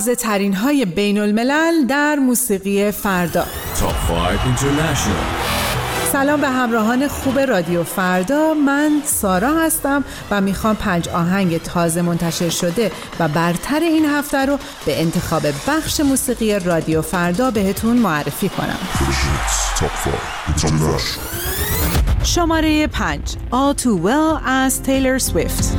تازه ترین های بین الملل در موسیقی فردا. سلام به همراهان خوب رادیو فردا، من سارا هستم و میخوام 5 آهنگ تازه منتشر شده و برتر این هفته رو به انتخاب بخش موسیقی رادیو فردا بهتون معرفی کنم. شماره 5 All Too Well از تیلر سویفت.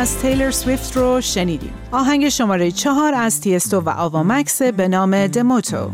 از تیلر سویفت رو شنیدیم. آهنگ شماره 4 از تیستو و آوا مکس به نام دموتو.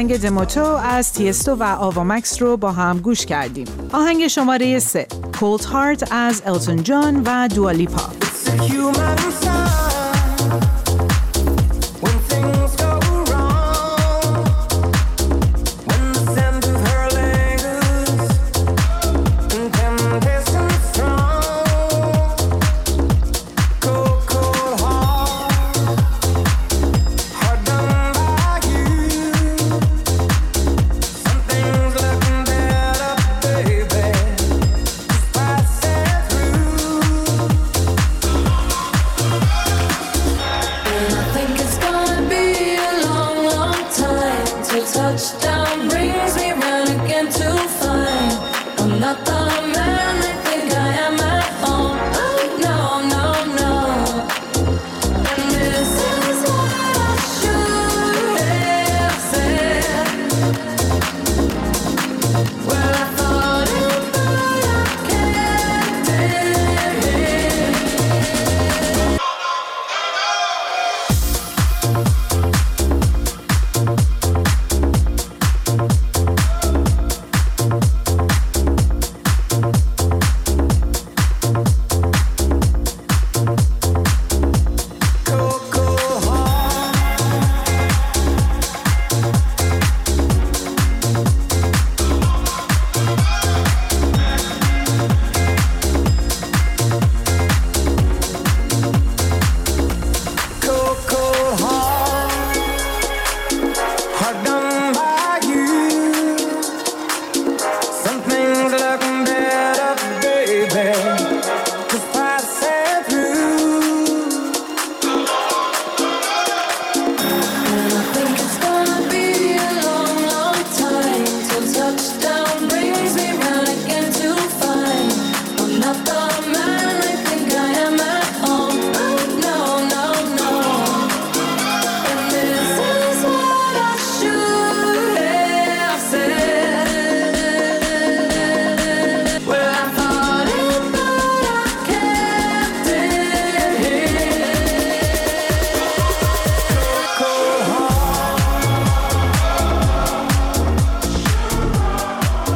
آهنگ دموتو از تیستو و آوا مکس رو با هم گوش کردیم. آهنگ شماره 3 Cold Heart از التون جان و دوالیپا.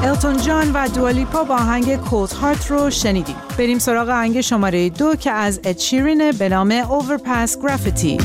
التون جان و دوالیپا با آهنگ کولد هارت رو شنیدیم. بریم سراغ آهنگ شماره 2 که از اد شیرین به نام اورپاس گرافیتی.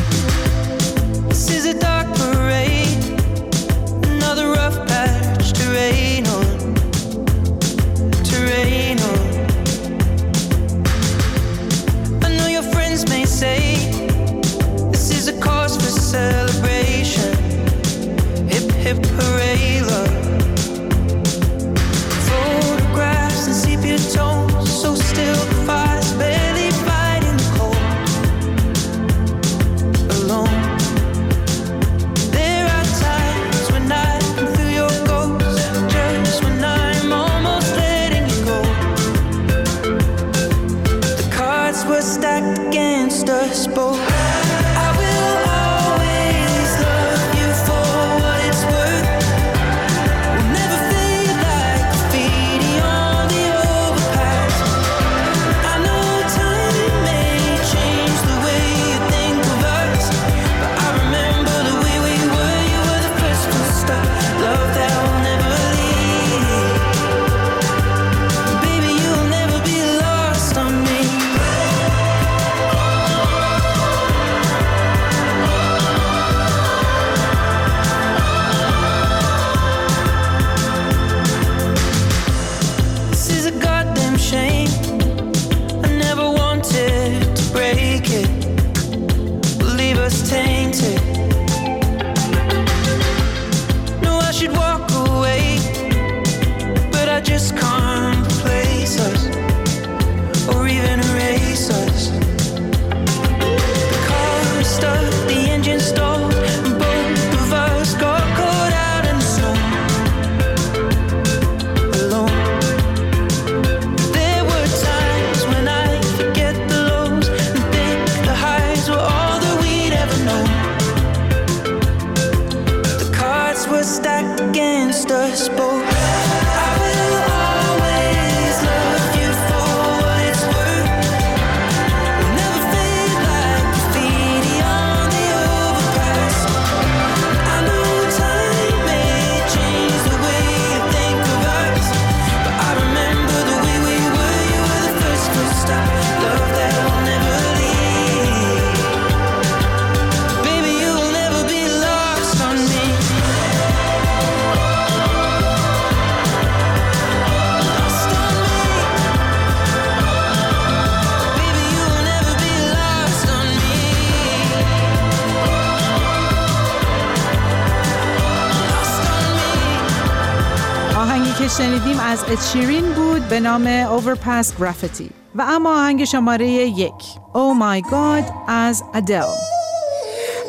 شنیدیم از ادشیرین بود به نام Overpass Graffiti و اما آهنگ شماره 1 Oh My God از Adele.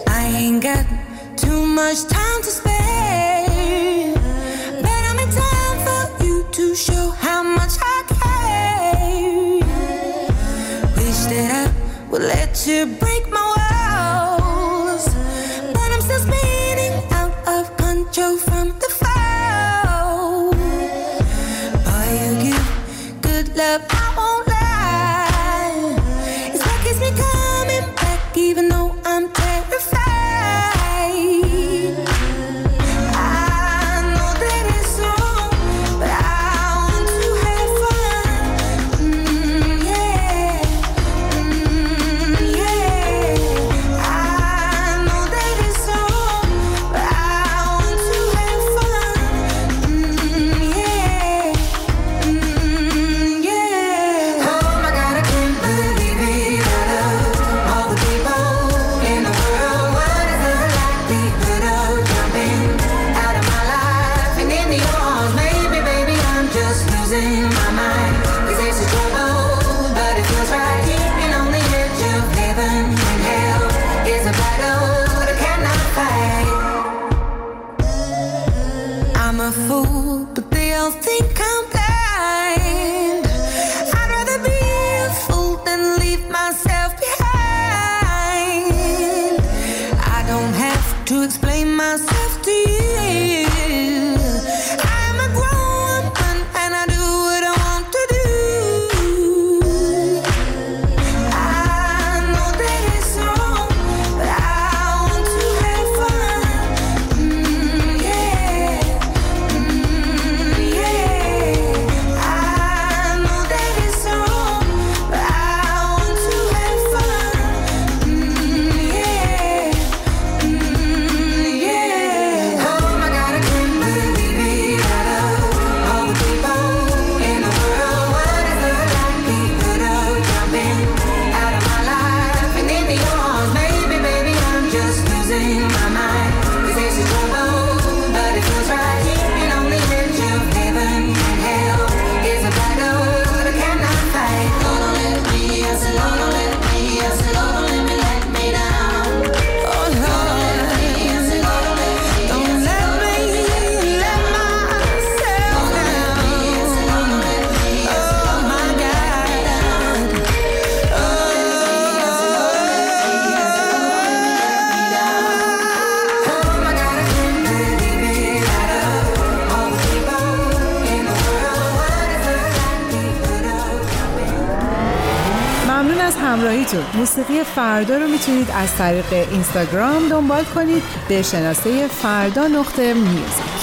I ain't got too much time to spare, but I'm in time for you to show how much I care. Wish that I would let you break my walls, but I'm still spinning out of control from the fall. Boy, you give good love, I won't lie. It's like it's me coming back even though I'm terrified. موسیقی فردا رو میتونید از طریق اینستاگرام دنبال کنید به شناسه فردا _ music.